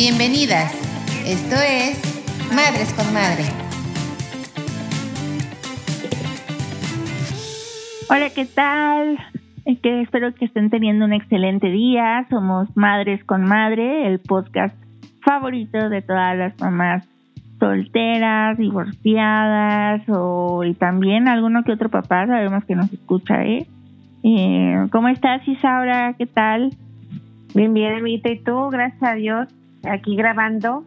Bienvenidas, esto es Madres con Madre. Hola, ¿qué tal? Espero que estén teniendo un excelente día. Somos Madres con Madre, el podcast favorito de todas las mamás solteras, divorciadas y también alguno que otro papá, sabemos que nos escucha, ¿cómo estás, Isaura? ¿Qué tal? Bien, bien, amiguita. ¿Y tú? Gracias a Dios, aquí grabando,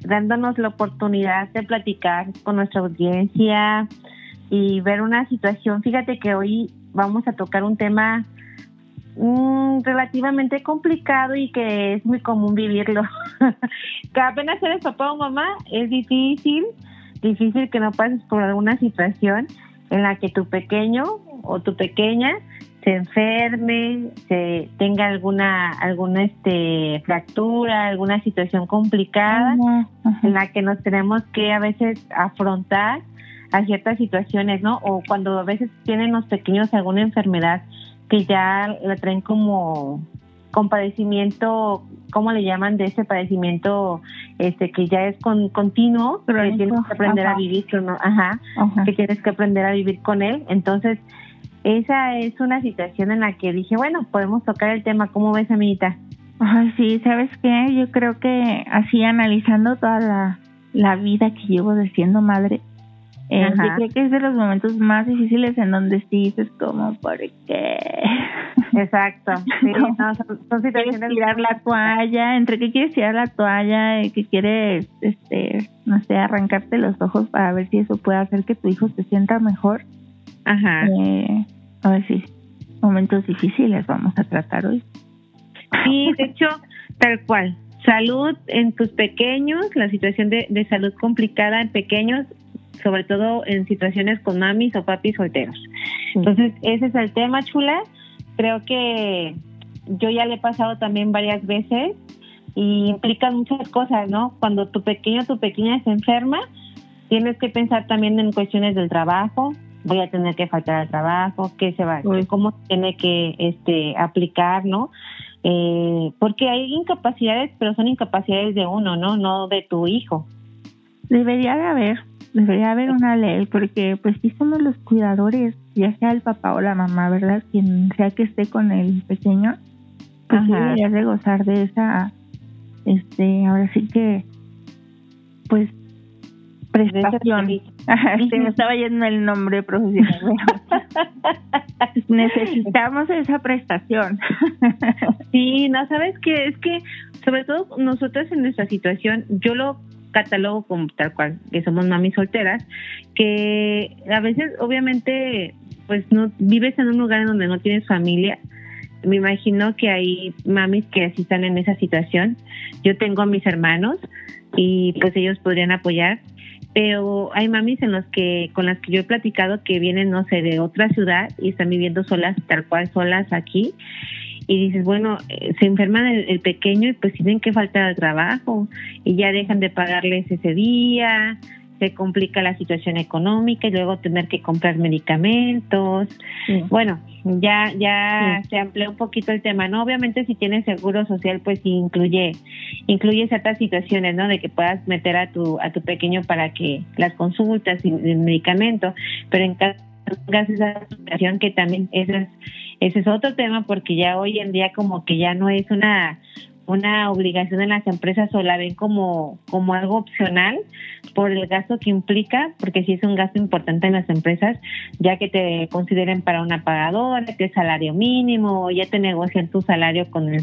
dándonos la oportunidad de platicar con nuestra audiencia y ver una situación. Fíjate que hoy vamos a tocar un tema relativamente complicado y que es muy común vivirlo. Que apenas eres papá o mamá, es difícil que no pases por alguna situación en la que tu pequeño o tu pequeña se enferme, se tenga alguna fractura, alguna situación complicada, en la que nos tenemos que a veces afrontar a ciertas situaciones, ¿no? O cuando a veces tienen los pequeños alguna enfermedad que ya la traen como con padecimiento, ¿cómo le llaman? De ese padecimiento que ya es continuo, pero que tienes que aprender a vivir, ¿no? Que tienes que aprender a vivir con él. Entonces, esa es una situación en la que dije, bueno, podemos tocar el tema. ¿Cómo ves, amiguita? Ay, sí, ¿sabes qué? Yo creo que así, analizando toda la vida que llevo de siendo madre, yo creo que es de los momentos más difíciles en donde sí dices, ¿cómo? ¿Por qué? Exacto. Sí, no, son situaciones. ¿Quieres tirar la toalla? ¿Entre qué quieres tirar la toalla? ¿Qué quieres, no sé, arrancarte los ojos para ver si eso puede hacer que tu hijo se sienta mejor? Ajá. A ver, sí, momentos difíciles vamos a tratar hoy. Sí, de hecho, tal cual. Salud en tus pequeños, la situación de salud complicada en pequeños, sobre todo en situaciones con mamis o papis solteros. Sí. Entonces, ese es el tema, chula. Creo que yo ya le he pasado también varias veces y implican muchas cosas, ¿no? Cuando tu pequeño o tu pequeña se enferma, tienes que pensar también en cuestiones del trabajo. Voy a tener que faltar al trabajo, cómo tiene que aplicar, ¿no? Porque hay incapacidades, pero son incapacidades de uno, ¿no? No de tu hijo. Debería haber una ley, porque pues sí somos los cuidadores, ya sea el papá o la mamá, ¿verdad? Quien sea que esté con el pequeño, pues deberías de gozar de esa, ahora sí que, pues, prestación. Se me estaba yendo el nombre profesional. Necesitamos esa prestación. Sí, no, ¿sabes qué? Es que, sobre todo, nosotras en nuestra situación, yo lo catalogo como tal cual, que somos mamis solteras, que a veces, obviamente, pues no vives en un lugar en donde no tienes familia. Me imagino que hay mamis que así están en esa situación. Yo tengo a mis hermanos y pues ellos podrían apoyar, pero hay mamis con las que yo he platicado que vienen, no sé, de otra ciudad y están viviendo solas, tal cual solas aquí, y dices, bueno, se enferman el pequeño y pues tienen que faltar al trabajo y ya dejan de pagarles ese día, se complica la situación económica y luego tener que comprar medicamentos. Sí. Bueno, ya sí, se amplió un poquito el tema, ¿no? Obviamente si tienes seguro social, pues incluye ciertas situaciones, ¿no? De que puedas meter a tu pequeño para que las consultas y el medicamento, pero en caso de esa situación que también ese es otro tema, porque ya hoy en día como que ya no es una obligación en las empresas, o la ven como algo opcional por el gasto que implica, porque sí es un gasto importante en las empresas, ya que te consideren para una pagadora, que es salario mínimo, o ya te negocian tu salario con el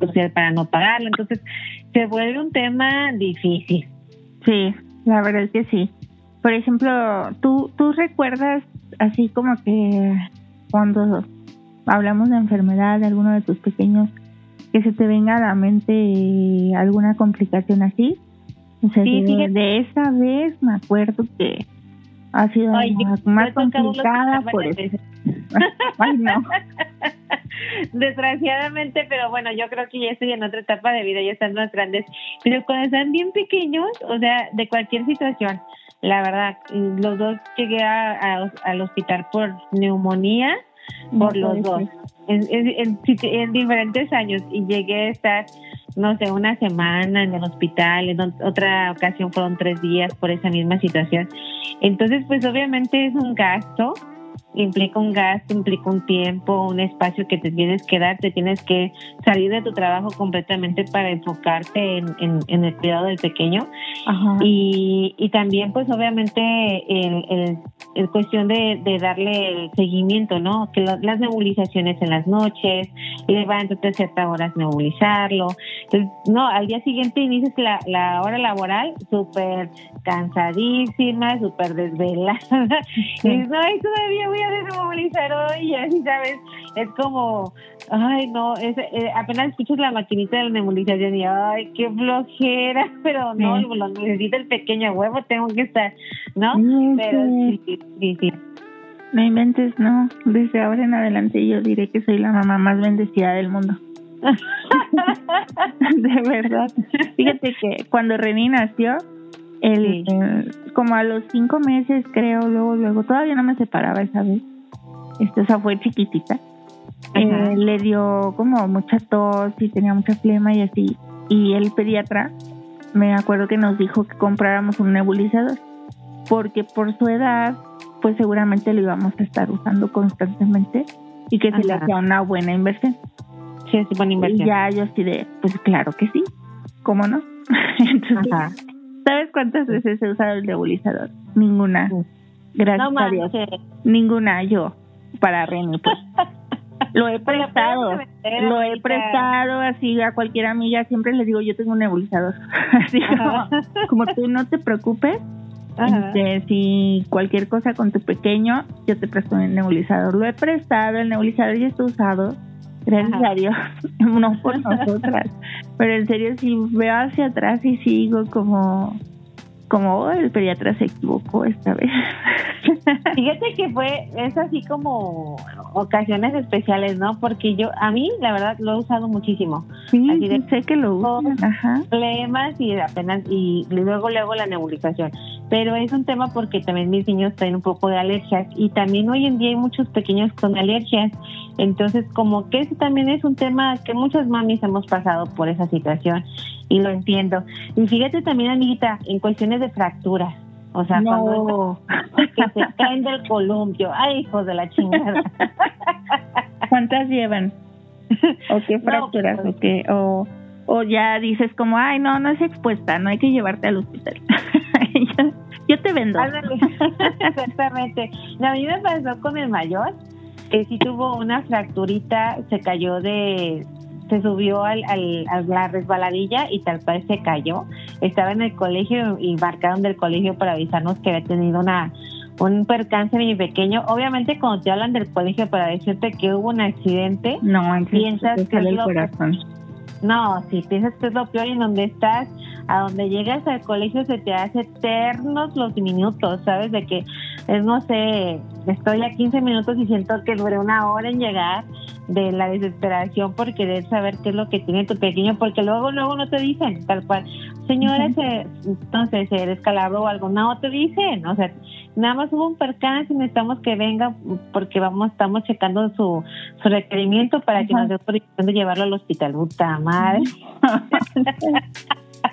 social para no pagarlo. Entonces se vuelve un tema difícil. Sí, la verdad es que sí. Por ejemplo, ¿tú recuerdas así como que cuando hablamos de enfermedad de alguno de tus pequeños, que se te venga a la mente alguna complicación así? O sea, sí, de esa vez me acuerdo que ha sido más complicada por eso. Ay, no. Desgraciadamente, pero bueno, yo creo que ya estoy en otra etapa de vida, ya están más grandes. Pero cuando están bien pequeños, o sea, de cualquier situación, la verdad, los dos llegué al hospital por neumonía, por los dos. En diferentes años, y llegué a estar no sé, una semana en el hospital, en otra ocasión fueron 3 días por esa misma situación. Entonces, pues obviamente es un gasto, implica un gasto, implica un tiempo, un espacio que te tienes que dar, te tienes que salir de tu trabajo completamente para enfocarte en el cuidado del pequeño. Ajá. Y también pues obviamente el cuestión de darle el seguimiento, ¿no? Que las nebulizaciones en las noches, levántate a ciertas horas, nebulizarlo. Entonces, no, al día siguiente inicias la hora laboral súper cansadísima, súper desvelada. Sí. Y dices, ay, todavía voy a desmovilizar hoy, y así, ¿sabes? Es como, ay, no, apenas escuchas la maquinita de la nebulización y, ay, qué flojera, pero no, sí, lo necesita el pequeño, huevo, tengo que estar, ¿no? Sí, pero sí. No inventes, no. Desde ahora en adelante yo diré que soy la mamá más bendecida del mundo. De verdad. Fíjate que cuando Reni nació, como a los 5 meses creo, luego, todavía no me separaba esa vez, esa fue chiquitita, le dio como mucha tos y tenía mucha flema y así, y el pediatra, me acuerdo que nos dijo que compráramos un nebulizador, porque por su edad, pues seguramente lo íbamos a estar usando constantemente, y que se le hacía una buena inversión. Sí, es buena inversión. Y ya yo así de, pues claro que sí, ¿cómo no? Entonces, ¿sabes cuántas veces he usado el nebulizador? Ninguna. Gracias a Dios. Ninguna yo. Para Reni, pues. Lo he prestado así a cualquier amiga. Siempre les digo, yo tengo un nebulizador. Así como tú no te preocupes. Si cualquier cosa con tu pequeño, yo te presto un nebulizador. Lo he prestado, el nebulizador ya está usado. Gracias a Dios, no por nosotras, pero en serio si veo hacia atrás y sigo como el pediatra se equivocó esta vez. Fíjate que es así como ocasiones especiales, ¿no? Porque a mí la verdad lo he usado muchísimo. Sí, así de, sé que lo uso. Flemas y luego le hago la nebulización. Pero es un tema porque también mis niños traen un poco de alergias y también hoy en día hay muchos pequeños con alergias. Entonces, como que eso también es un tema que muchas mamis hemos pasado por esa situación y lo entiendo. Y fíjate también, amiguita, en cuestiones de fracturas. O sea, cuando que se caen del columpio. ¡Ay, hijos de la chingada! ¿Cuántas llevan? ¿O qué fracturas? No, pues, o ya dices como, ay, no es expuesta, no hay que llevarte al hospital. Yo te vendo. Exactamente. No, a mí me pasó con el mayor, que sí tuvo una fracturita, se subió a la resbaladilla y tal cual se cayó. Estaba en el colegio y marcaron del colegio para avisarnos que había tenido un percance muy pequeño. Obviamente cuando te hablan del colegio para decirte que hubo un accidente, piensas que es lo peor. No, si piensas que es lo peor, y en donde estás, a donde llegas al colegio se te hace eternos los minutos, ¿sabes? De que, no sé, estoy a 15 minutos y siento que duré 1 hora en llegar, de la desesperación por querer saber qué es lo que tiene tu pequeño, porque luego no te dicen, tal cual, señora, entonces se descalabró o algo, no te dicen, o sea, nada más hubo un percance y necesitamos que venga porque estamos checando su requerimiento para que nos dé autorización de llevarlo al hospital. ¡Puta madre!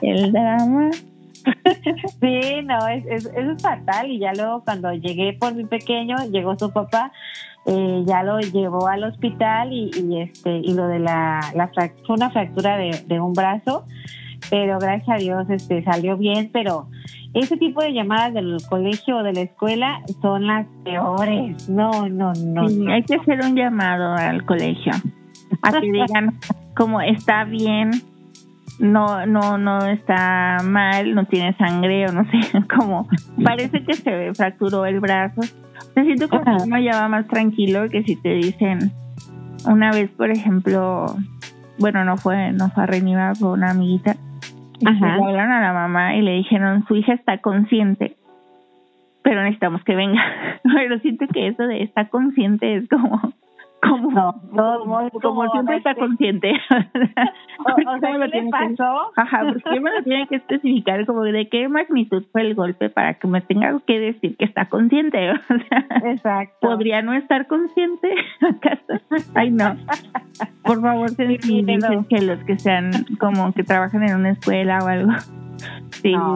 El drama. Sí, no, eso es fatal. Y ya luego cuando llegué por mi pequeño, llegó su papá, ya lo llevó al hospital y lo de la fractura, una fractura de un brazo, pero gracias a Dios salió bien. Pero ese tipo de llamadas del colegio o de la escuela son las peores. No. Sí, hay que hacer un llamado al colegio a que digan como está bien. No está mal, no tiene sangre o no sé, como parece que se fracturó el brazo. Me siento como que uno ya va más tranquilo que si te dicen una vez, por ejemplo, bueno, no fue a Reniva, fue una amiguita. Le hablaron a la mamá y le dijeron, su hija está consciente, pero necesitamos que venga. Pero siento que eso de está consciente es como, como, no, como siempre está consciente. O sea, ¿qué le pasó? Ajá, porque me lo tiene que especificar como de qué magnitud fue el golpe para que me tenga que decir que está consciente. O sea, exacto. ¿Podría no estar consciente? Ay, no. Por favor, sensibilicen que los que sean como que trabajan en una escuela o algo. Sí. No.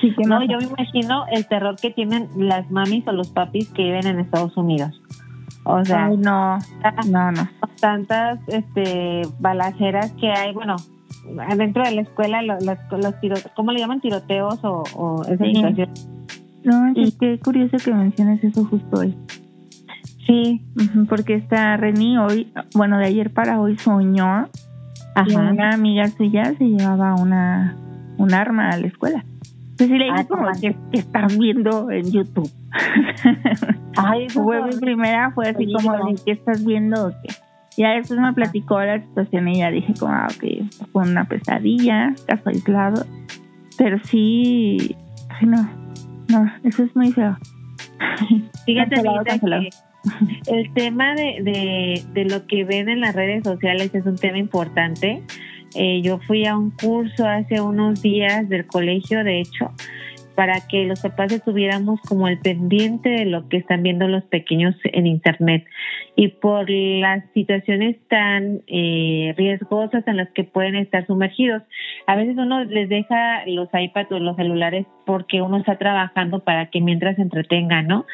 Sí, que no, yo me imagino el terror que tienen las mamis o los papis que viven en Estados Unidos. O sea, ay, no. Tantas balaceras que hay, bueno, adentro de la escuela, los tiroteos, ¿cómo le llaman? Tiroteos o esas situaciones. No, y qué curioso que menciones eso justo hoy. Sí, porque esta Reni hoy, bueno, de ayer para hoy soñó que una amiga suya se llevaba un arma a la escuela. Pues sí, le dije como que están viendo en YouTube. Ay, fue mi primera, fue así como de ¿qué estás viendo o qué? Ya después me platicó la situación y ya dije como, ok, fue una pesadilla, caso aislado. Pero sí, ay, no, eso es muy feo. Fíjate, cancelado. Que el tema de lo que ven en las redes sociales es un tema importante. Yo fui a un curso hace unos días del colegio, de hecho, para que los papás estuviéramos como al pendiente de lo que están viendo los pequeños en internet. Y por las situaciones tan riesgosas en las que pueden estar sumergidos. A veces uno les deja los iPads o los celulares porque uno está trabajando para que mientras se entretengan, ¿no?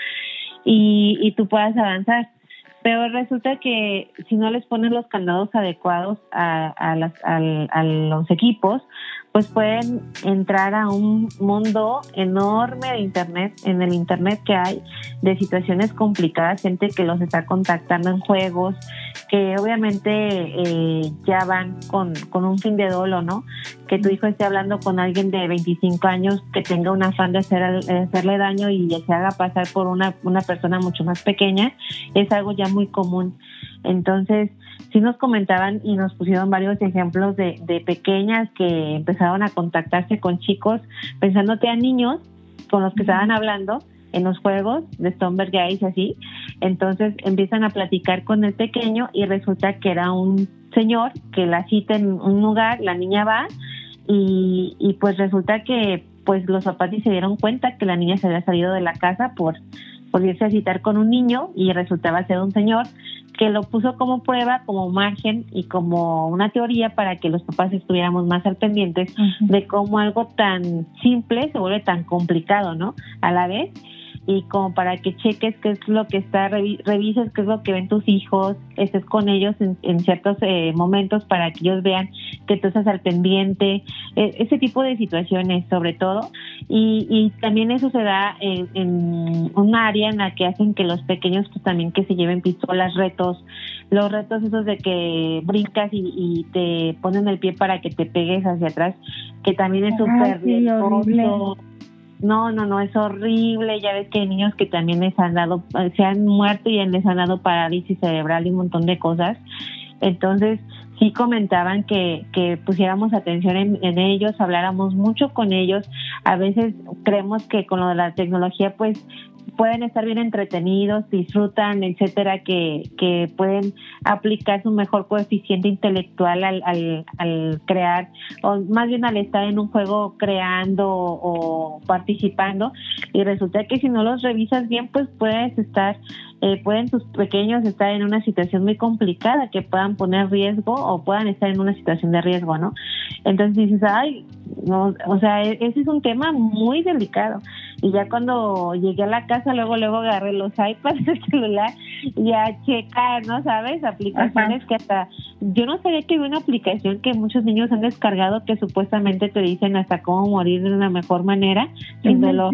Y tú puedas avanzar. Pero resulta que si no les pones los candados adecuados a los equipos, pues pueden entrar a un mundo enorme de internet, en el internet que hay, de situaciones complicadas, gente que los está contactando en juegos, que obviamente ya van con un fin de dolo, ¿no? Que tu hijo esté hablando con alguien de 25 años que tenga un afán de hacerle daño y se haga pasar por una persona mucho más pequeña, es algo ya muy común. Entonces, sí nos comentaban y nos pusieron varios ejemplos de pequeñas que empezaron a contactarse con chicos, pensándote a niños con los que estaban hablando en los juegos de Stoneberg y así. Entonces empiezan a platicar con el pequeño y resulta que era un señor que la cita en un lugar, la niña va y pues resulta que pues los papás sí se dieron cuenta que la niña se había salido de la casa por irse a citar con un niño y resultaba ser un señor que lo puso como prueba, como margen y como una teoría para que los papás estuviéramos más al pendientes de cómo algo tan simple se vuelve tan complicado, ¿no? A la vez, y como para que cheques qué es lo que está, revises qué es lo que ven tus hijos, estés con ellos en ciertos momentos para que ellos vean que tú estás al pendiente, ese tipo de situaciones sobre todo, y también eso se da en un área en la que hacen que los pequeños pues también que se lleven pistolas, los retos esos de que brincas y te ponen el pie para que te pegues hacia atrás, que también es súper riesgoso. No, es horrible. Ya ves que hay niños que también se han muerto y les han dado parálisis cerebral y un montón de cosas. Entonces, sí comentaban que pusiéramos atención en ellos, habláramos mucho con ellos. A veces creemos que con lo de la tecnología, pues, pueden estar bien entretenidos, disfrutan, etcétera, que pueden aplicar su mejor coeficiente intelectual al crear, o más bien al estar en un juego creando o participando, y resulta que si no los revisas bien, pues pueden tus pequeños estar en una situación muy complicada, que puedan poner riesgo o puedan estar en una situación de riesgo, ¿no? Entonces dices, ay, no, o sea, ese es un tema muy delicado. Y ya cuando llegué a la casa, luego agarré los iPads, el celular, y a checar, ¿no sabes? Aplicaciones que hasta... Yo no sabía que había una aplicación que muchos niños han descargado que supuestamente te dicen hasta cómo morir de una mejor manera, sin dolor.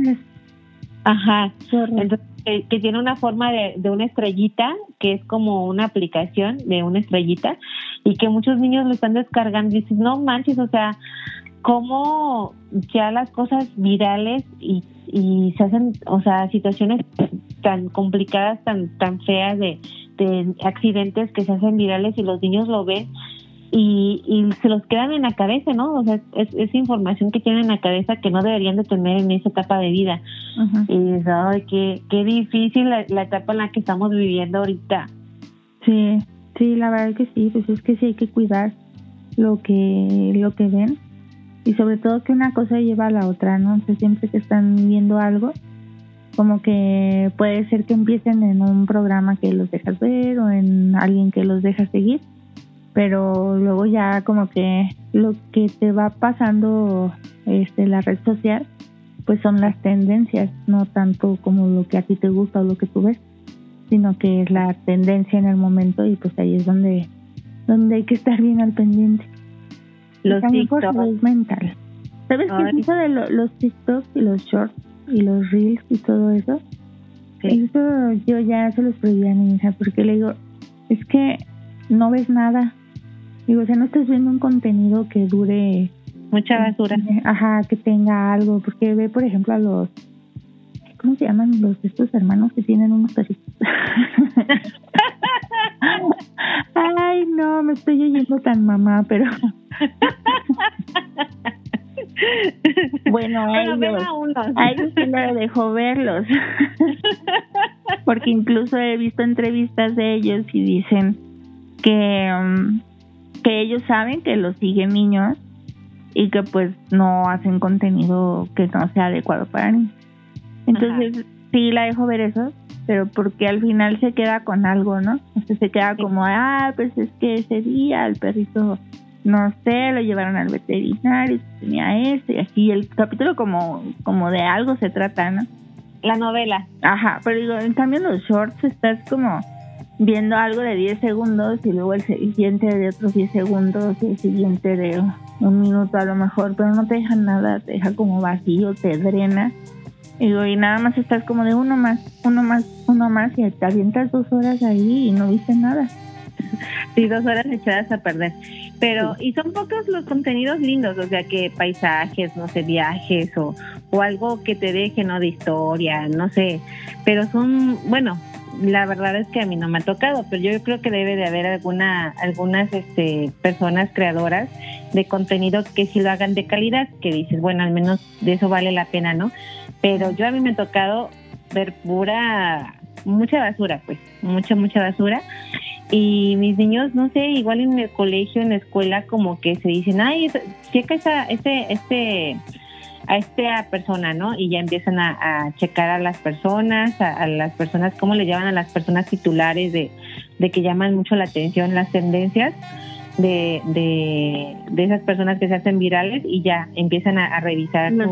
Ajá. Entonces, que tiene una forma de una estrellita, que es como una aplicación de una estrellita, y que muchos niños lo están descargando y dicen, no manches, o sea... Cómo ya las cosas virales y se hacen, o sea, situaciones tan complicadas, tan feas de accidentes que se hacen virales y los niños lo ven y se los quedan en la cabeza, ¿no? O sea, es información que tienen en la cabeza que no deberían de tener en esa etapa de vida. Y ay, qué difícil la etapa en la que estamos viviendo ahorita. Sí, sí, la verdad que sí, pues es que sí hay que cuidar lo que ven, y sobre todo que una cosa lleva a la otra, ¿no? O sea, siempre que están viendo algo, como que puede ser que empiecen en un programa que los dejas ver o en alguien que los deja seguir, pero luego ya como que lo que te va pasando la red social, pues son las tendencias, no tanto como lo que a ti te gusta o lo que tú ves, sino que es la tendencia en el momento, y pues ahí es donde hay que estar bien al pendiente. Los TikToks mental. ¿Sabes qué es eso de los TikToks y los shorts y los reels y todo eso? Sí. Eso yo ya se los prohibí a mi hija, porque le digo, es que no ves nada. Digo, o sea, no estás viendo un contenido que dure mucha basura. Ajá, que tenga algo, porque ve, por ejemplo, a los, ¿cómo se llaman los estos hermanos que tienen unos perritos? Ay, no, me estoy oyendo tan mamá, pero bueno, a ellos sí me dejó verlos, porque incluso he visto entrevistas de ellos y dicen que ellos saben que los siguen niños y que pues no hacen contenido que no sea adecuado para niños. Entonces, ajá, sí la dejo ver eso, pero porque al final se queda con algo, ¿no? O sea, se queda como, pues es que ese día el perrito, no sé, lo llevaron al veterinario, tenía esto y así. El capítulo como de algo se trata, ¿no? La novela. Ajá, pero digo, en cambio en los shorts estás como viendo algo de 10 segundos y luego el siguiente de otros 10 segundos y el siguiente de un minuto a lo mejor, pero no te dejan nada, te deja como vacío, te drena. Y nada más estás como de uno más, y te avientas 2 horas ahí y no viste nada. Sí, 2 horas echadas a perder. Pero, sí. Y son pocos los contenidos lindos, o sea, que paisajes, no sé, viajes o algo que te deje, ¿no? De historia, no sé. Pero son, bueno, la verdad es que a mí no me ha tocado, pero yo creo que debe de haber algunas personas creadoras de contenido que sí lo hagan de calidad, que dices, bueno, al menos de eso vale la pena, ¿no? Pero yo a mí me ha tocado ver mucha basura, pues, mucha basura. Y mis niños, no sé, igual en el colegio, en la escuela, como que se dicen, ay, checa a esta persona, ¿no? Y ya empiezan a checar a las personas, a las personas, cómo le llaman a las personas titulares de que llaman mucho la atención, las tendencias de esas personas que se hacen virales, y ya empiezan a revisar los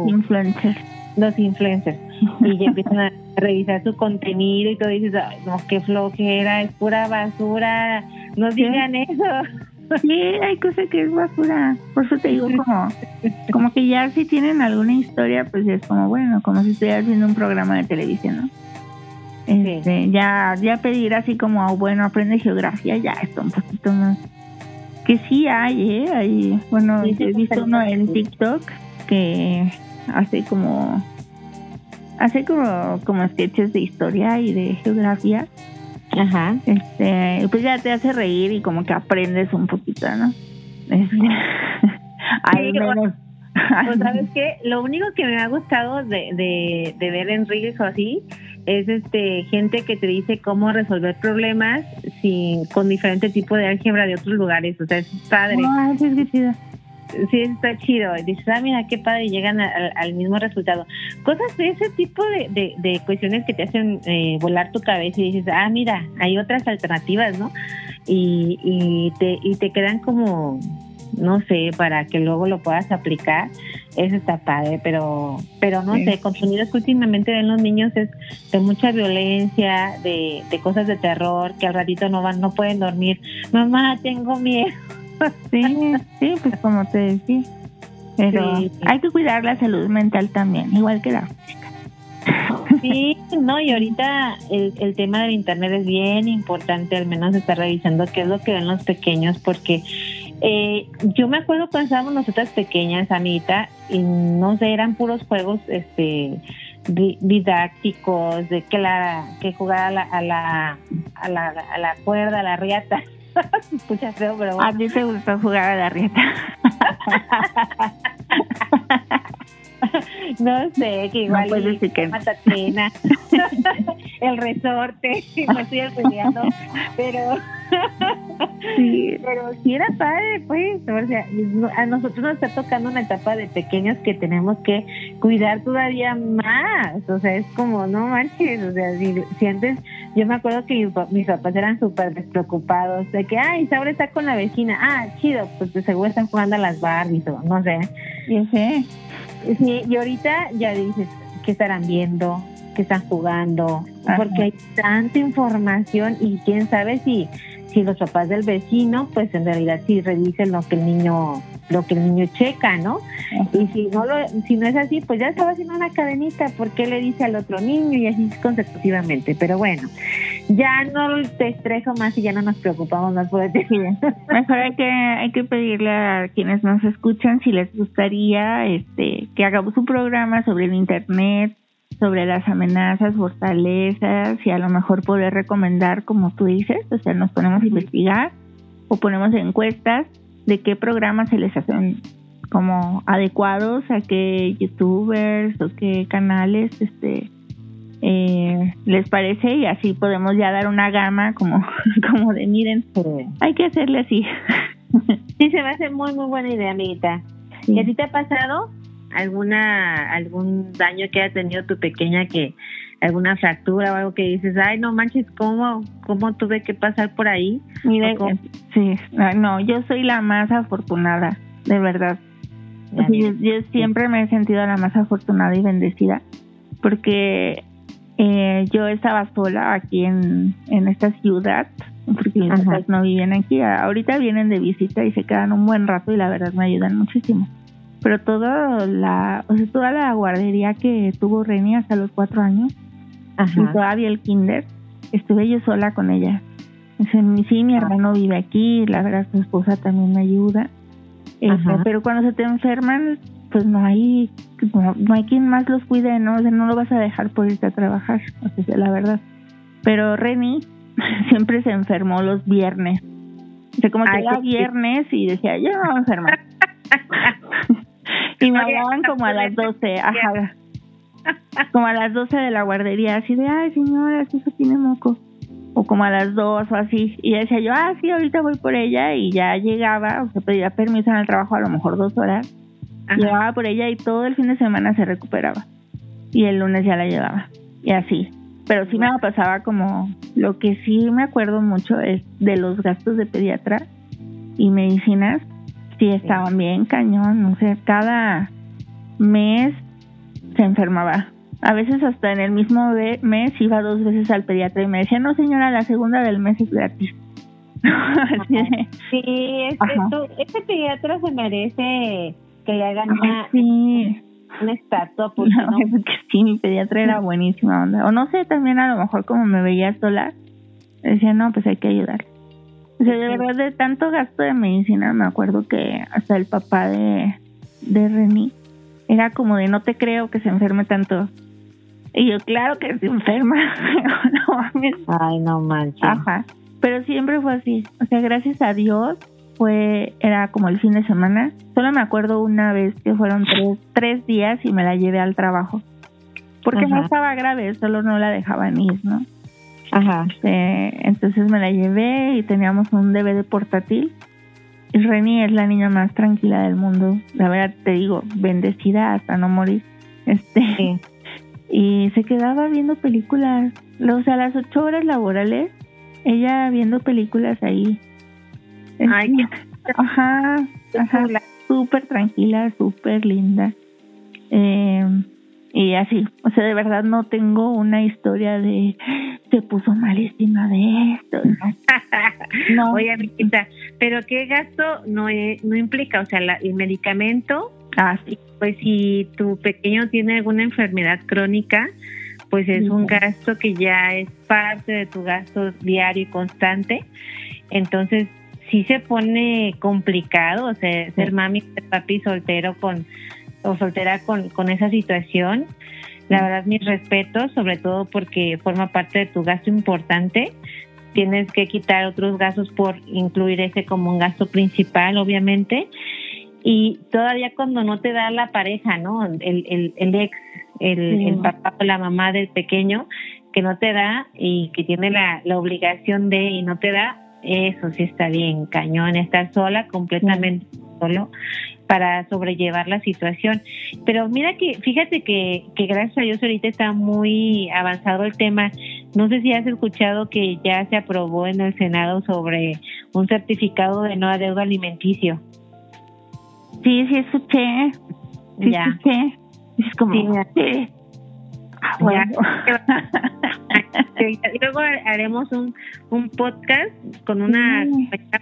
influencers, y ya empiezan a revisar su contenido y todo, y dices, ay, no, qué flojera, es pura basura, no digan eso. Sí, hay cosas que es basura, por eso te digo, como que ya si tienen alguna historia, pues es como, bueno, como si estuvieras viendo un programa de televisión, ¿no? Sí. Ya pedir así como, bueno, aprende geografía, ya está un poquito más. Que sí hay, bueno, sí, he visto uno en TikTok que hace como sketches de historia y de geografía. Ajá. Pues ya te hace reír y como que aprendes un poquito, ¿no? Ahí menos. Pues, ¿sabes qué? Lo único que me ha gustado de ver en reels o así es gente que te dice cómo resolver problemas con diferente tipo de álgebra de otros lugares. O sea, es padre. Ah, sí, es chido. Sí, está chido. Dices, mira, qué padre, llegan al mismo resultado. Cosas de ese tipo de cuestiones que te hacen volar tu cabeza y dices, mira, hay otras alternativas, ¿no? Y te quedan como, no sé, para que luego lo puedas aplicar. Eso está padre, pero no sé, contenidos que últimamente ven los niños es de mucha violencia, de cosas de terror, que al ratito no pueden dormir. Mamá, tengo miedo. Sí, pues como te decía. Pero sí, hay que cuidar la salud mental también, igual que la física. Sí, no, y ahorita el tema del internet es bien importante, al menos estar revisando qué es lo que ven los pequeños, porque yo me acuerdo cuando estábamos nosotras pequeñas, amiguita, y no sé, eran puros juegos didácticos, de que jugara a la cuerda, a la riata. Se escucha feo, pero bueno. A mí te gustó jugar a la rieta. No sé, que igual no y que matatina, el resorte, me estoy olvidando, pero Sí, pero sí era padre, pues. O sea, a nosotros nos está tocando una etapa de pequeños que tenemos que cuidar todavía más. O sea, es como, no manches. O sea, si antes, yo me acuerdo que mis papás eran súper despreocupados de que, ay, Isaura está con la vecina. Ah, chido, pues seguro están jugando a las Barbies o no sé. Sí, sí. Sí, y ahorita ya dices, ¿qué estarán viendo? ¿Qué están jugando? Ajá. Porque hay tanta información y quién sabe si los papás del vecino, pues en realidad sí revisen lo que el niño checa, ¿no? Ajá. Y si no es así, pues ya estaba haciendo una cadenita, porque le dice al otro niño y así consecutivamente. Pero bueno, ya no te estreso más y ya no nos preocupamos más por el tejido. Mejor hay que pedirle a quienes nos escuchan si les gustaría que hagamos un programa sobre el internet, sobre las amenazas, fortalezas, y a lo mejor poder recomendar, como tú dices, o sea, nos ponemos a investigar o ponemos encuestas de qué programas se les hacen como adecuados a qué youtubers o qué canales les parece, y así podemos ya dar una gama como de miren, hay que hacerle así. Sí, se me hace muy muy buena idea, amiguita. Sí. ¿Y a ti te ha pasado algún daño que haya tenido tu pequeña, que alguna fractura o algo que dices, ay, no manches, cómo tuve que pasar por ahí? Mire, sí, no, yo soy la más afortunada, de verdad. Yo siempre me he sentido la más afortunada y bendecida, porque yo estaba sola aquí en esta ciudad, porque mis papás no viven aquí. Ahorita vienen de visita y se quedan un buen rato y la verdad me ayudan muchísimo. Pero toda la guardería que tuvo Reni hasta los 4 años, ajá, y todavía el kinder, estuve yo sola con ella. Sí, mi hermano vive aquí, la verdad su esposa también me ayuda, pero cuando se te enferman, pues no hay quien más los cuide, ¿no? O sea, no lo vas a dejar por irte a trabajar, o sea, la verdad. Pero Reni siempre se enfermó los viernes. O sea, como que era viernes y decía, yo me voy a enfermar. Y me hablaban como a las 12, ajá, como a las 12 de la guardería, así de, ay señora, su hijo tiene moco, o como a las 2 o así, y decía yo, ah sí, ahorita voy por ella, y ya llegaba, o sea, pedía permiso en el trabajo a lo mejor 2 horas, ajá, llevaba por ella y todo el fin de semana se recuperaba, y el lunes ya la llevaba, y así. Pero sí me la pasaba como, lo que sí me acuerdo mucho es de los gastos de pediatra y medicinas. Sí, estaban bien cañón, no sé, cada mes se enfermaba. A veces hasta en el mismo mes iba 2 veces al pediatra y me decía, no señora, la segunda del mes es gratis. Sí, este pediatra se merece que le hagan una estatua. Porque no, porque sí, mi pediatra era buenísima onda. O no sé, también a lo mejor como me veía sola, decía, no, pues hay que ayudarle. O sea, de verdad, de tanto gasto de medicina, me acuerdo que hasta el papá de Reni era como de, no te creo que se enferme tanto. Y yo, claro que se enferma. No mames. Ay, no manches. Ajá. Pero siempre fue así. O sea, gracias a Dios, era como el fin de semana. Solo me acuerdo una vez que fueron 3 días y me la llevé al trabajo. Porque no estaba grave, solo no la dejaban ir, ¿no? Ajá. Entonces me la llevé y teníamos un DVD portátil. Y Reni es la niña más tranquila del mundo. La verdad, te digo, bendecida hasta no morir. Sí. Y se quedaba viendo películas. O sea, las 8 horas laborales, ella viendo películas ahí. Ay, ajá. Súper tranquila, súper linda. Y así, o sea, de verdad no tengo una historia de se puso malísima de esto, ¿no? Oye, amiguita, pero qué gasto no implica, o sea, el medicamento. Así, pues si tu pequeño tiene alguna enfermedad crónica, pues es un gasto que ya es parte de tu gasto diario y constante. Entonces, sí se pone complicado, o sea, ser mami, ser papi soltero o soltera con esa situación. La verdad, mis respetos, sobre todo porque forma parte de tu gasto importante. Tienes que quitar otros gastos por incluir ese como un gasto principal, obviamente. Y todavía cuando no te da la pareja, ¿no? El papá o la mamá del pequeño, que no te da y que tiene la obligación de y no te da, eso sí está bien cañón, estar sola, completamente solo, para sobrellevar la situación. Pero mira que, fíjate que gracias a Dios ahorita está muy avanzado el tema. No sé si has escuchado que ya se aprobó en el Senado sobre un certificado de no adeudo alimenticio. Sí, sí escuché. Sí, ya. Escuché. Es como... Sí, sí. Bueno. Luego haremos un podcast con una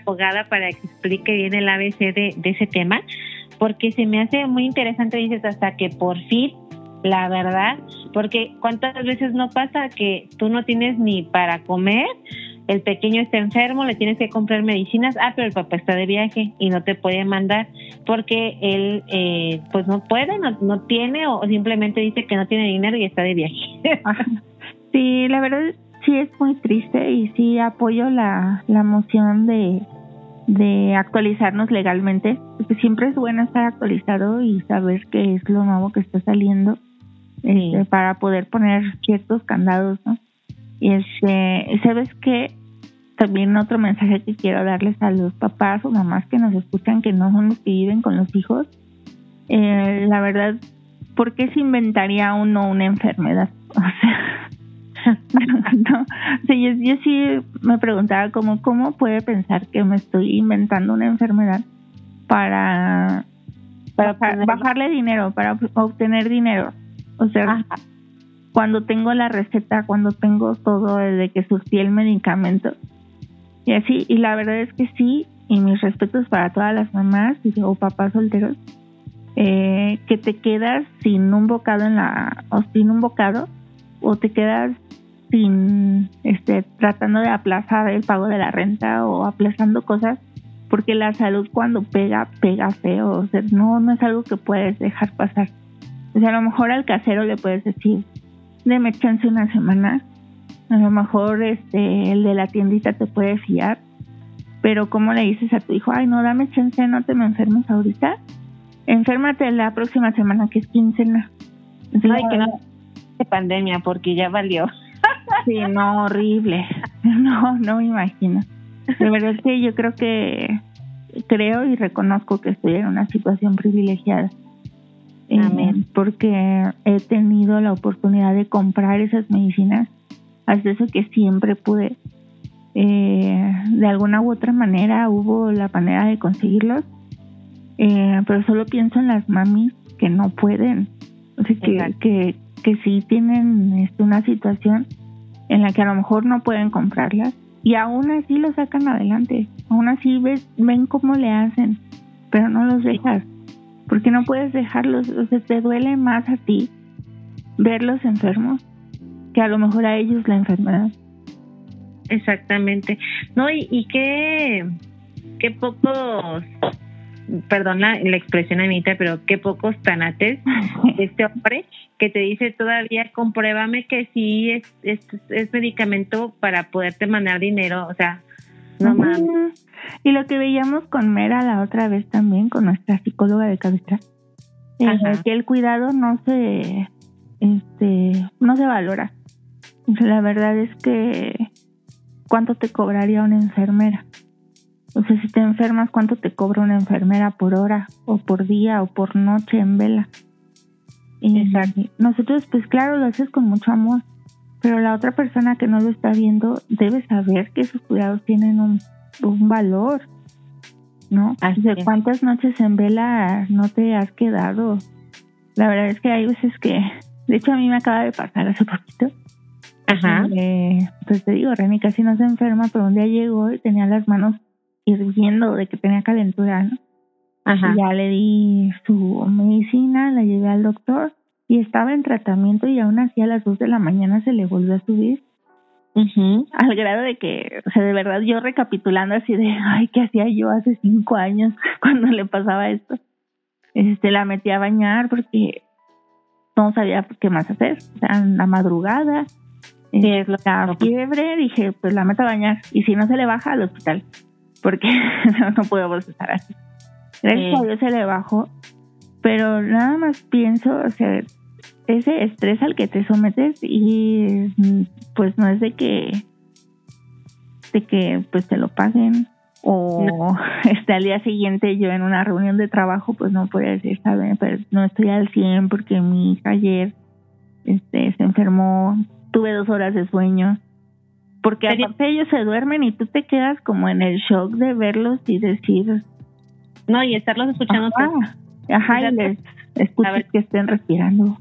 abogada para que explique bien el ABC de ese tema, porque se me hace muy interesante, dices, hasta que por fin, la verdad, porque cuántas veces no pasa que tú no tienes ni para comer, el pequeño está enfermo, le tienes que comprar medicinas, pero el papá está de viaje y no te puede mandar porque él pues no puede, no tiene, o simplemente dice que no tiene dinero y está de viaje. Sí, la verdad sí es muy triste y sí apoyo la moción de actualizarnos legalmente, porque siempre es bueno estar actualizado y saber qué es lo nuevo que está saliendo, sí, para poder poner ciertos candados, ¿no? Y ¿sabes qué? También otro mensaje que quiero darles a los papás o mamás que nos escuchan, que no son los que viven con los hijos. La verdad, ¿por qué se inventaría uno una enfermedad? O sea, no. O sea, yo sí me preguntaba cómo puede pensar que me estoy inventando una enfermedad para bajarle dinero, para obtener dinero. O sea... Ajá. Cuando tengo la receta, cuando tengo todo desde que surtí el medicamento. Y así, y la verdad es que sí, y mis respetos para todas las mamás o papás solteros, que te quedas sin un bocado o te quedas sin tratando de aplazar el pago de la renta o aplazando cosas, porque la salud cuando pega, pega feo. O sea, no es algo que puedes dejar pasar. O sea, a lo mejor al casero le puedes decir, deme chance una semana, a lo mejor el de la tiendita te puede fiar, pero ¿cómo le dices a tu hijo? Ay, no, dame chance, no te me enfermes ahorita, enférmate la próxima semana que es quincena. Entonces, ay, que no, de pandemia, porque ya valió. Sí, no, horrible. No me imagino. De verdad es que yo creo y reconozco que estoy en una situación privilegiada. Amén. Porque he tenido la oportunidad de comprar esas medicinas, hasta eso que siempre pude, de alguna u otra manera hubo la manera de conseguirlos, pero solo pienso en las mamis que no pueden, o sea, que sí tienen una situación en la que a lo mejor no pueden comprarlas y aún así lo sacan adelante, aún así ven cómo le hacen, pero no los dejas. Porque no puedes dejarlos, o sea, te duele más a ti verlos enfermos que a lo mejor a ellos la enfermedad. Exactamente. No, y qué pocos, perdón la expresión, Anita, pero qué pocos tanates de este hombre que te dice todavía, compruébame que sí es medicamento para poderte mandar dinero, o sea, no mames. Y lo que veíamos con Mera la otra vez también, con nuestra psicóloga de cabeza, que el cuidado no se valora. O sea, la verdad es que ¿cuánto te cobraría una enfermera? O sea, si te enfermas, ¿cuánto te cobra una enfermera por hora o por día o por noche en vela? Y nosotros, pues claro, lo haces con mucho amor, pero la otra persona que no lo está viendo debe saber que sus cuidados tienen un valor, ¿no? Así o sea, ¿cuántas noches en vela no te has quedado? La verdad es que hay veces que... De hecho, a mí me acaba de pasar hace poquito. Ajá. Pues te digo, Reni casi no se enferma, pero un día llegó y tenía las manos hirviendo de que tenía calentura, ¿no? Ajá. Y ya le di su medicina, la llevé al doctor, y estaba en tratamiento y aún así a las 2 de la mañana se le volvió a subir. Uh-huh. Al grado de que, o sea, de verdad yo recapitulando así de, ay, ¿qué hacía yo hace 5 años cuando le pasaba esto? La metí a bañar porque no sabía qué más hacer. O sea, en la madrugada, la fiebre, dije, pues la meto a bañar. Y si no se le baja, al hospital, porque no podemos estar así. Gracias a Dios se le bajó. Pero nada más pienso, o sea, ese estrés al que te sometes, y pues no es de que que pues te lo paguen, o al día siguiente yo en una reunión de trabajo pues no podía decir, saben, pero no estoy al 100 porque mi hija ayer se enfermó, tuve 2 horas de sueño, porque aparte ellos se duermen y tú te quedas como en el shock de verlos y decir, no, y estarlos escuchando, ajá, y les escuchas que estén respirando.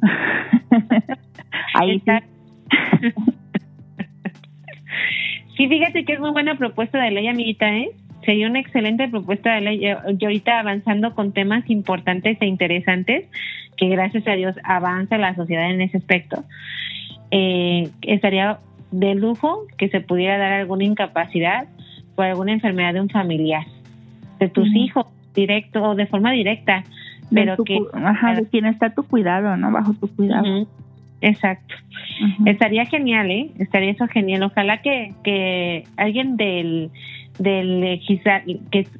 Ahí está. Sí, fíjate que es muy buena propuesta de ley, amiguita, ¿eh? Sería una excelente propuesta de ley. Yo ahorita avanzando con temas importantes e interesantes, que gracias a Dios avanza la sociedad en ese aspecto. Estaría de lujo que se pudiera dar alguna incapacidad por alguna enfermedad de un familiar, de tus hijos, directo o de forma directa, pero que de quien está tu cuidado, ¿no? Bajo tu cuidado. Exacto. Estaría genial, ¿eh? Estaría eso genial. Ojalá que alguien que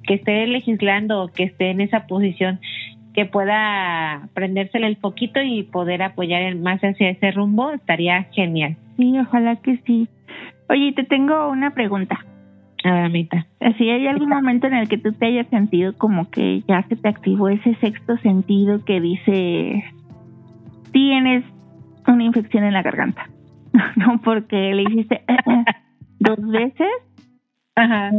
esté legislando, que esté en esa posición, que pueda prendérsele el foquito y poder apoyar más hacia ese rumbo, estaría genial. Sí, ojalá que sí. Oye, te tengo una pregunta. A ver, Amita. ¿Sí hay algún momento en el que tú te hayas sentido como que ya se te activó ese sexto sentido que dice, tienes una infección en la garganta? No, porque le hiciste 2 veces. Ajá.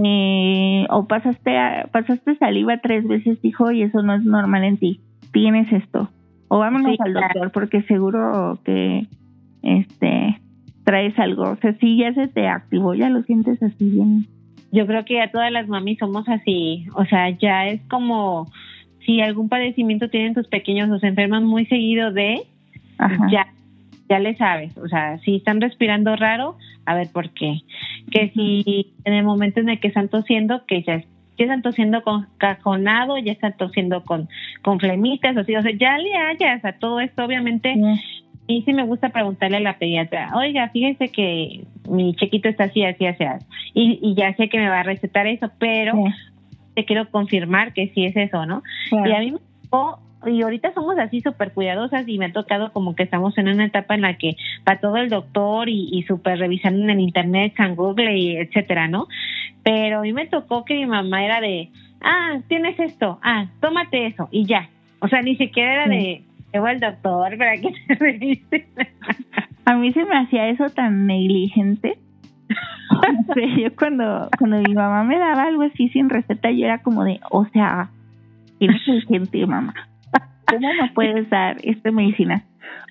O pasaste saliva 3 veces, dijo, y eso no es normal en ti, tienes esto, o vámonos al doctor porque seguro que traes algo. O sea, sí, ya se te activó, ya lo sientes así bien. Yo creo que ya todas las mamis somos así, o sea, ya es como si algún padecimiento tienen tus pequeños o se enferman muy seguido de, ya le sabes, o sea, si están respirando raro, a ver por qué. Que si en el momento en el que están tosiendo, que ya están tosiendo con cajonado, ya están tosiendo con flemitas, así, o sea, ya le hallas a todo esto, obviamente. Y sí me gusta preguntarle a la pediatra, oiga, fíjese que mi chiquito está así, así, así, y ya sé que me va a recetar eso, pero te quiero confirmar que sí es eso, ¿no? Claro. Y a mí me tocó, y ahorita somos así súper cuidadosas, y me ha tocado como que estamos en una etapa en la que va todo el doctor y súper revisando en el internet, en Google, y etcétera, ¿no? Pero a mí me tocó que mi mamá era de, tienes esto, tómate eso, y ya. O sea, ni siquiera era de, llevo al doctor para que te revise. A mí se me hacía eso tan negligente. No sé, yo cuando mi mamá me daba algo así sin receta, yo era como de, o sea, eres negligente, mamá. ¿Cómo no puedes dar esta medicina?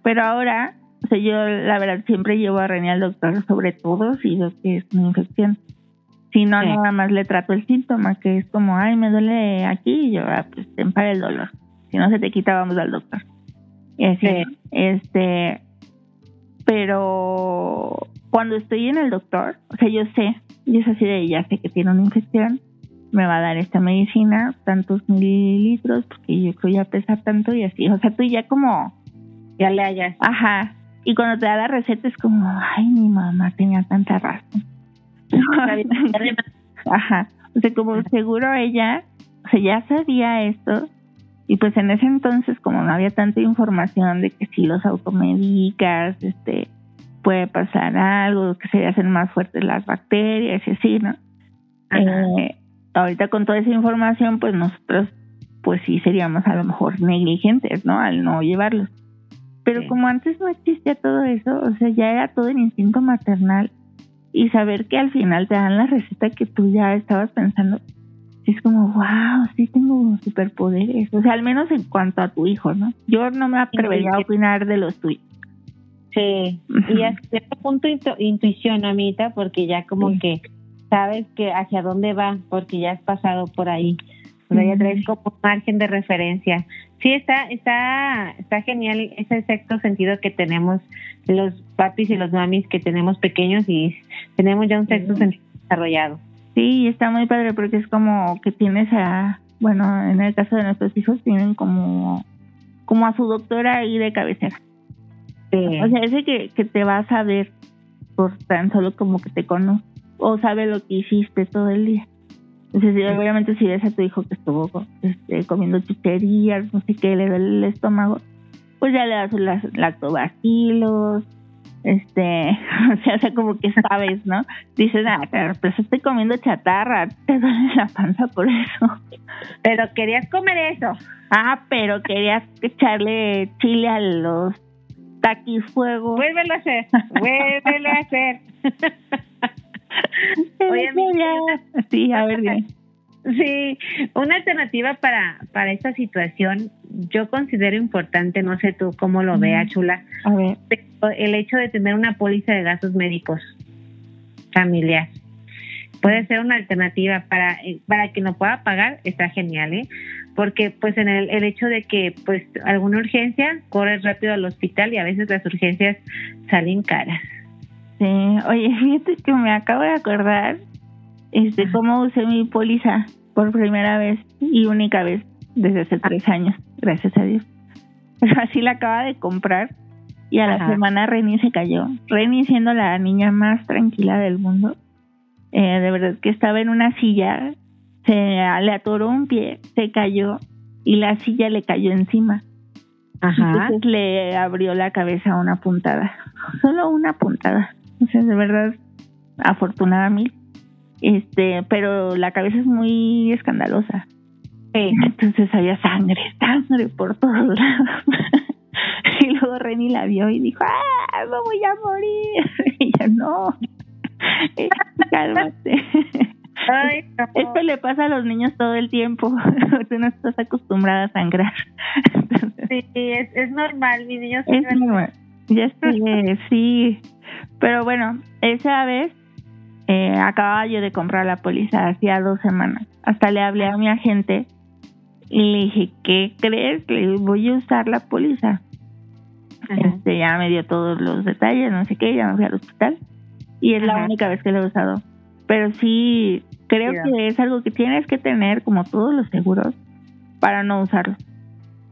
Pero ahora, o sea, yo la verdad siempre llevo a Reni al doctor, sobre todo si veo que es una infección. Si no, nada más le trato el síntoma, que es como, ay, me duele aquí, y yo, pues ten para el dolor. Si no se te quita, vamos al doctor. Y así, pero cuando estoy en el doctor, o sea, yo es así de, ya sé que tiene una infección, me va a dar esta medicina, tantos mililitros, porque yo creo ya pesa tanto y así. O sea, tú ya como... ya le hallas. Ajá. Y cuando te da la receta es como, ay, mi mamá tenía tanta razón. Ajá. O sea, como seguro ella, o sea, ya sabía esto. Y pues en ese entonces, como no había tanta información de que si los automedicas, puede pasar algo, que se hacen más fuertes las bacterias y así, ¿no? Ahorita con toda esa información, pues nosotros, pues sí seríamos a lo mejor negligentes, ¿no? Al no llevarlos. Pero como antes no existía todo eso, o sea, ya era todo el instinto maternal, y saber que al final te dan la receta que tú ya estabas pensando, es como, wow, sí tengo superpoderes. O sea, al menos en cuanto a tu hijo, ¿no? Yo no me atrevería a opinar de los tuyos. Sí, y hasta cierto punto intuición, amita, porque ya como que sabes que hacia dónde va, porque ya has pasado por ahí. O sea, ya traes como margen de referencia. Sí, está genial ese sexto sentido que tenemos los papis y los mamis que tenemos pequeños, y tenemos ya un sexto sentido desarrollado. Sí, está muy padre porque es como que tienes bueno, en el caso de nuestros hijos tienen como a su doctora ahí de cabecera. Sí. O sea, ese que te va a saber por tan solo como que te conoce, o sabe lo que hiciste todo el día. Entonces, obviamente si ves a tu hijo que estuvo comiendo chucherías, no sé qué, le duele el estómago, pues ya le das los lactobacilos, o sea, como que sabes, ¿no? Dices, pues estoy comiendo chatarra, te duele la panza por eso. Pero querías comer eso. Ah, pero querías echarle chile a los taquifuegos. Vuélvelo a hacer. Oye, amiga. Sí, a ver, bien. Sí, una alternativa para esta situación, yo considero importante, no sé tú cómo lo veas, chula, a ver, el hecho de tener una póliza de gastos médicos familiar. Puede ser una alternativa para quien lo pueda pagar, está genial, ¿eh? Porque pues en el hecho de que pues alguna urgencia, corres rápido al hospital y a veces las urgencias salen caras. Sí, oye, fíjate que me acabo de acordar cómo usé mi póliza por primera vez y única vez desde hace 3 años, gracias a Dios. Pero así la acaba de comprar y a la semana Reni se cayó. Reni, siendo la niña más tranquila del mundo, de verdad que estaba en una silla, se le atoró un pie, se cayó y la silla le cayó encima. Ajá. Entonces le abrió la cabeza una puntada, solo una puntada. Entonces, de verdad, afortunada a mí. Pero la cabeza es muy escandalosa. Sí. Entonces había sangre por todos lados. Y luego Reni la vio y dijo, ¡ah, me voy a morir! Y yo, no, cálmate. Ay, no. Esto le pasa a los niños todo el tiempo. Tú no estás acostumbrada a sangrar. Entonces, sí, es normal, mis niños. Es normal, ya estoy, sí. Pero bueno, esa vez acababa yo de comprar la póliza hacía 2 semanas. Hasta le hablé a mi agente y le dije, ¿qué crees? Le dije, voy a usar la póliza. Ya me dio todos los detalles, no sé qué, ya me fui al hospital. Y es la única vez que lo he usado. Pero sí, creo que es algo que tienes que tener, como todos los seguros, para no usarlo.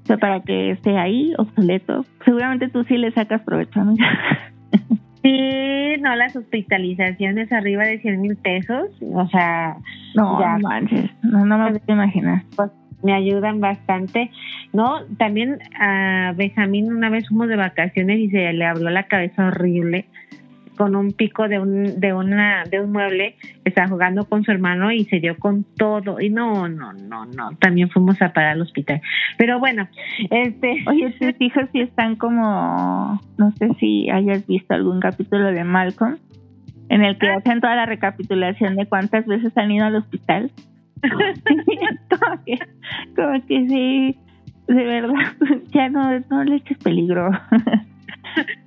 O sea, para que esté ahí, obsoleto. Seguramente tú sí le sacas provecho, amiga. Sí, no, las hospitalizaciones arriba de 100,000 pesos, o sea... No, ya. Manches, no me lo imaginas. Pues me ayudan bastante. No, también a Benjamín una vez fuimos de vacaciones y se le abrió la cabeza horrible con un pico de un mueble. Estaba jugando con su hermano y se dio con todo. Y no, también fuimos a parar al hospital. Pero bueno, Oye, tus hijos sí están como... No sé si hayas visto algún capítulo de Malcolm, en el que hacen toda la recapitulación de cuántas veces han ido al hospital. como que sí, de verdad, ya no le eches peligro.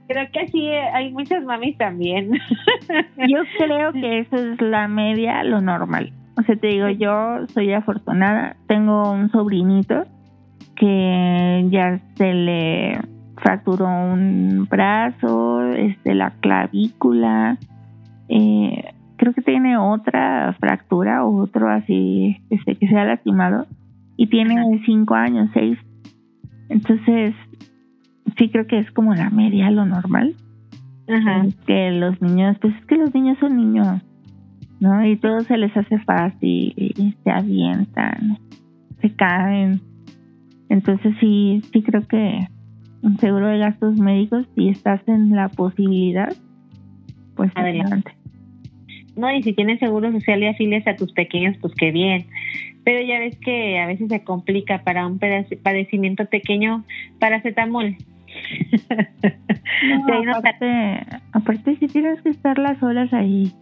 Creo que así hay muchas mamis también. Yo creo que eso es la media, lo normal. O sea, te digo, yo soy afortunada. Tengo un sobrinito que ya se le fracturó un brazo, la clavícula. Creo que tiene otra fractura o otro así, que se ha lastimado. Y tiene 5 años, 6. Entonces... sí, creo que es como la media, lo normal. Ajá. Que los niños, pues es que los niños son niños, ¿no? Y todo se les hace fácil, y se avientan, se caen. Entonces sí creo que un seguro de gastos médicos, si estás en la posibilidad, pues adelante. No, y si tienes seguro social y afilias a tus pequeños, pues qué bien. Pero ya ves que a veces se complica para un padecimiento pequeño, paracetamol. No, aparte sí tienes que estar las horas ahí.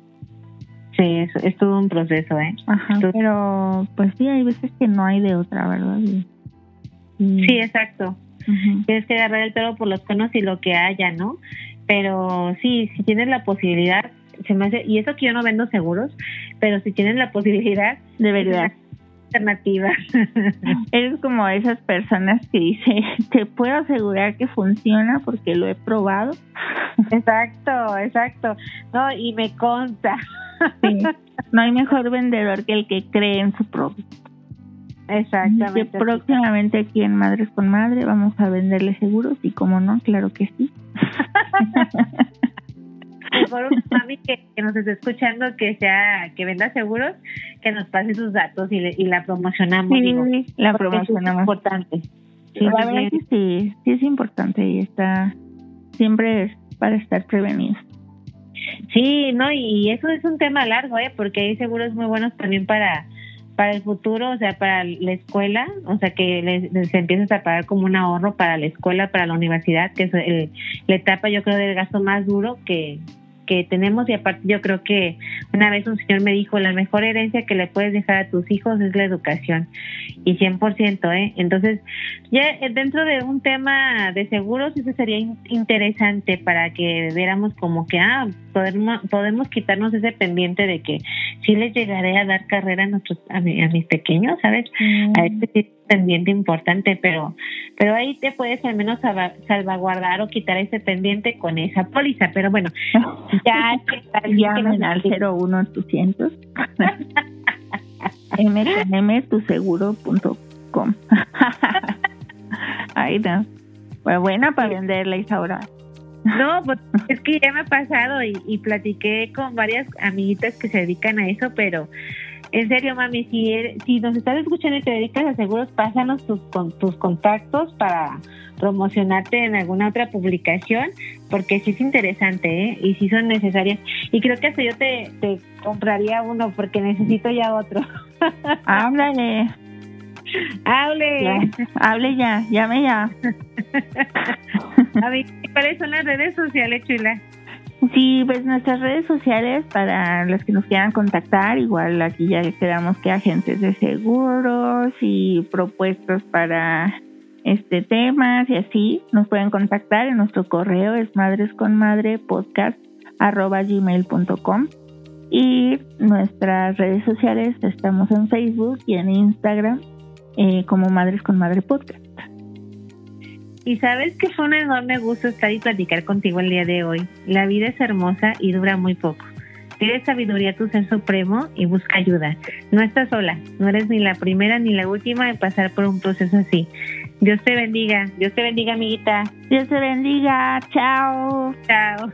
Sí, es todo un proceso, ¿eh? Ajá, pero pues sí, hay veces que no hay de otra, ¿verdad? Sí, exacto. Uh-huh. Tienes que agarrar el pelo por los conos y lo que haya, ¿no? Pero sí, si tienes la posibilidad, se me hace, y eso que yo no vendo seguros, pero si tienes la posibilidad, de verdad, alternativa. Eres como esas personas que dicen, te puedo asegurar que funciona porque lo he probado. Exacto. No, y me consta. Sí. No hay mejor vendedor que el que cree en su producto. Exactamente. Que próximamente aquí en Madres con Madre vamos a venderle seguros y como no, claro que sí. Mejor una mami que nos esté escuchando que venda seguros, que nos pase sus datos y la promocionamos. Sí, digo, la promocionamos. Es importante. Sí, la verdad que sí es importante y está siempre para estar prevenidos. Sí, no, y eso es un tema largo, porque hay seguros muy buenos también para el futuro, o sea, para la escuela, o sea, que les empiezas a pagar como un ahorro para la escuela, para la universidad, que es la etapa, yo creo, del gasto más duro que tenemos. Y aparte, yo creo que una vez un señor me dijo, la mejor herencia que le puedes dejar a tus hijos es la educación, y 100%, Entonces, ya dentro de un tema de seguros, eso sería interesante para que viéramos como que, podemos quitarnos ese pendiente de que sí les llegaré a dar carrera a mis pequeños, ¿sabes? A este pendiente importante, pero ahí te puedes al menos salvaguardar o quitar ese pendiente con esa póliza. Pero bueno, ya llamen al 01800 mkmtuseguro.com. Ahí está. Pues buena para venderla, Isaura. No, pues es que ya me ha pasado y platiqué con varias amiguitas que se dedican a eso, pero en serio, mami, si nos estás escuchando y te dedicas a seguros, pásanos tus contactos para promocionarte en alguna otra publicación, porque sí es interesante, y sí son necesarias. Y creo que hasta yo te compraría uno, porque necesito ya otro. Háblale. Hable ya, llame ya. A ver, ¿cuáles son las redes sociales, chula? Sí, pues nuestras redes sociales, para los que nos quieran contactar, igual aquí ya les quedamos que agentes de seguros y propuestas para temas y así, nos pueden contactar en nuestro correo, es madresconmadrepodcast@gmail.com, y nuestras redes sociales estamos en Facebook y en Instagram como Madres con Madre Podcast. Y sabes que fue un enorme gusto estar y platicar contigo el día de hoy. La vida es hermosa y dura muy poco. Pide sabiduría a tu ser supremo y busca ayuda. No estás sola, no eres ni la primera ni la última de pasar por un proceso así. Dios te bendiga, amiguita. Dios te bendiga, chao. Chao.